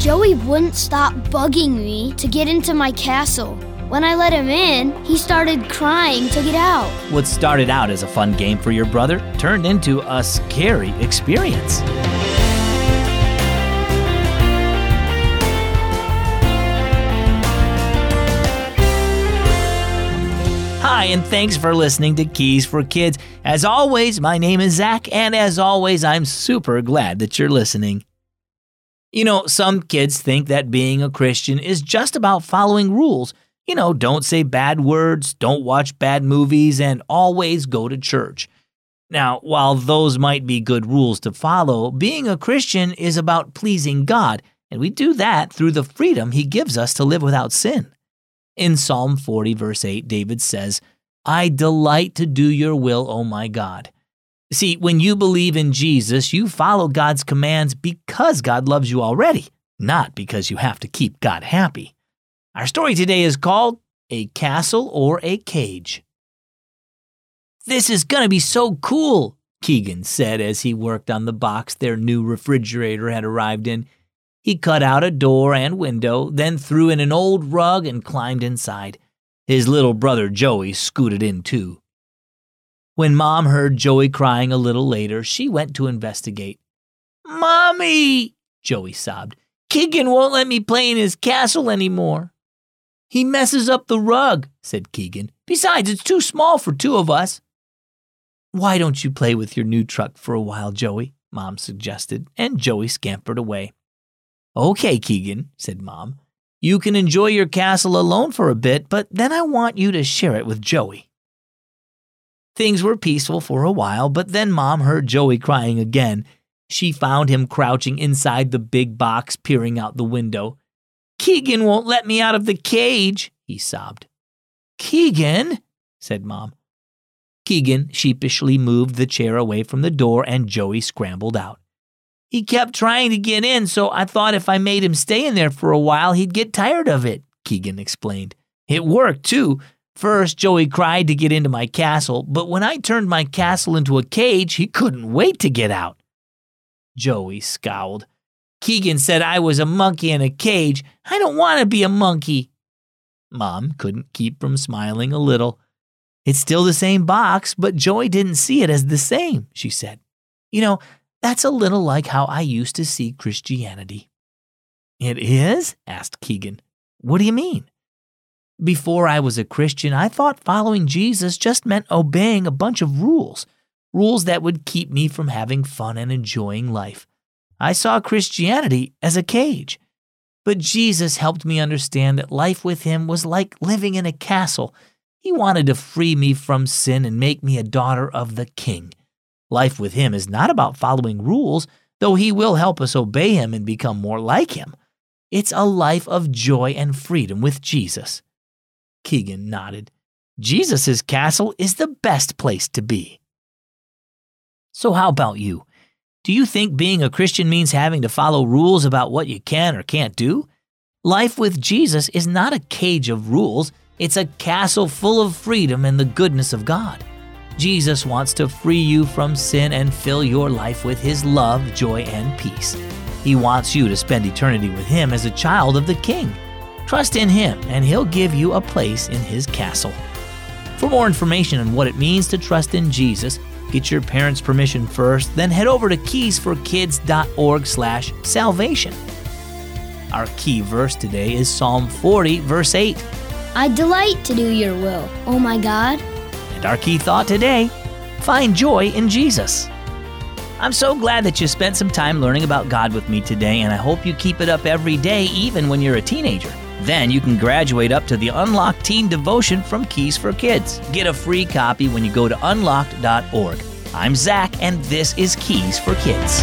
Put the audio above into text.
Joey wouldn't stop bugging me to get into my castle. When I let him in, he started crying to get out. What started out as a fun game for your brother turned into a scary experience. Hi, and thanks for listening to Keys for Kids. As always, my name is Zach, and as always, I'm super glad that you're listening. You know, some kids think that being a Christian is just about following rules. You know, don't say bad words, don't watch bad movies, and always go to church. Now, while those might be good rules to follow, being a Christian is about pleasing God, and we do that through the freedom He gives us to live without sin. In Psalm 40, verse 8, David says, "I delight to do your will, O my God." See, when you believe in Jesus, you follow God's commands because God loves you already, not because you have to keep God happy. Our story today is called A Castle or a Cage. "This is going to be so cool," Keegan said as he worked on the box their new refrigerator had arrived in. He cut out a door and window, then threw in an old rug and climbed inside. His little brother Joey scooted in too. When Mom heard Joey crying a little later, she went to investigate. "Mommy," Joey sobbed, "Keegan won't let me play in his castle anymore." "He messes up the rug," said Keegan. "Besides, it's too small for two of us." "Why don't you play with your new truck for a while, Joey?" Mom suggested, and Joey scampered away. "Okay, Keegan," said Mom. "You can enjoy your castle alone for a bit, but then I want you to share it with Joey." Things were peaceful for a while, but then Mom heard Joey crying again. She found him crouching inside the big box, peering out the window. "Keegan won't let me out of the cage," he sobbed. "Keegan," said Mom. Keegan sheepishly moved the chair away from the door, and Joey scrambled out. "He kept trying to get in, so I thought if I made him stay in there for a while, he'd get tired of it," Keegan explained. "It worked, too. First, Joey cried to get into my castle, but when I turned my castle into a cage, he couldn't wait to get out." Joey scowled. "Keegan said I was a monkey in a cage. I don't want to be a monkey." Mom couldn't keep from smiling a little. "It's still the same box, but Joey didn't see it as the same," she said. "You know, that's a little like how I used to see Christianity." "It is?" asked Keegan. "What do you mean?" "Before I was a Christian, I thought following Jesus just meant obeying a bunch of rules. Rules that would keep me from having fun and enjoying life. I saw Christianity as a cage. But Jesus helped me understand that life with Him was like living in a castle. He wanted to free me from sin and make me a daughter of the King. Life with Him is not about following rules, though He will help us obey Him and become more like Him. It's a life of joy and freedom with Jesus." Keegan nodded. "Jesus' castle is the best place to be." So how about you? Do you think being a Christian means having to follow rules about what you can or can't do? Life with Jesus is not a cage of rules. It's a castle full of freedom and the goodness of God. Jesus wants to free you from sin and fill your life with His love, joy, and peace. He wants you to spend eternity with Him as a child of the King. Trust in Him, and He'll give you a place in His castle. For more information on what it means to trust in Jesus, get your parents' permission first, then head over to keysforkids.org/salvation. Our key verse today is Psalm 40, verse 8. "I delight to do your will, oh my God." And our key thought today, find joy in Jesus. I'm so glad that you spent some time learning about God with me today, and I hope you keep it up every day, even when you're a teenager. Then you can graduate up to the Unlocked Teen Devotion from Keys for Kids. Get a free copy when you go to unlocked.org. I'm Zach, and this is Keys for Kids.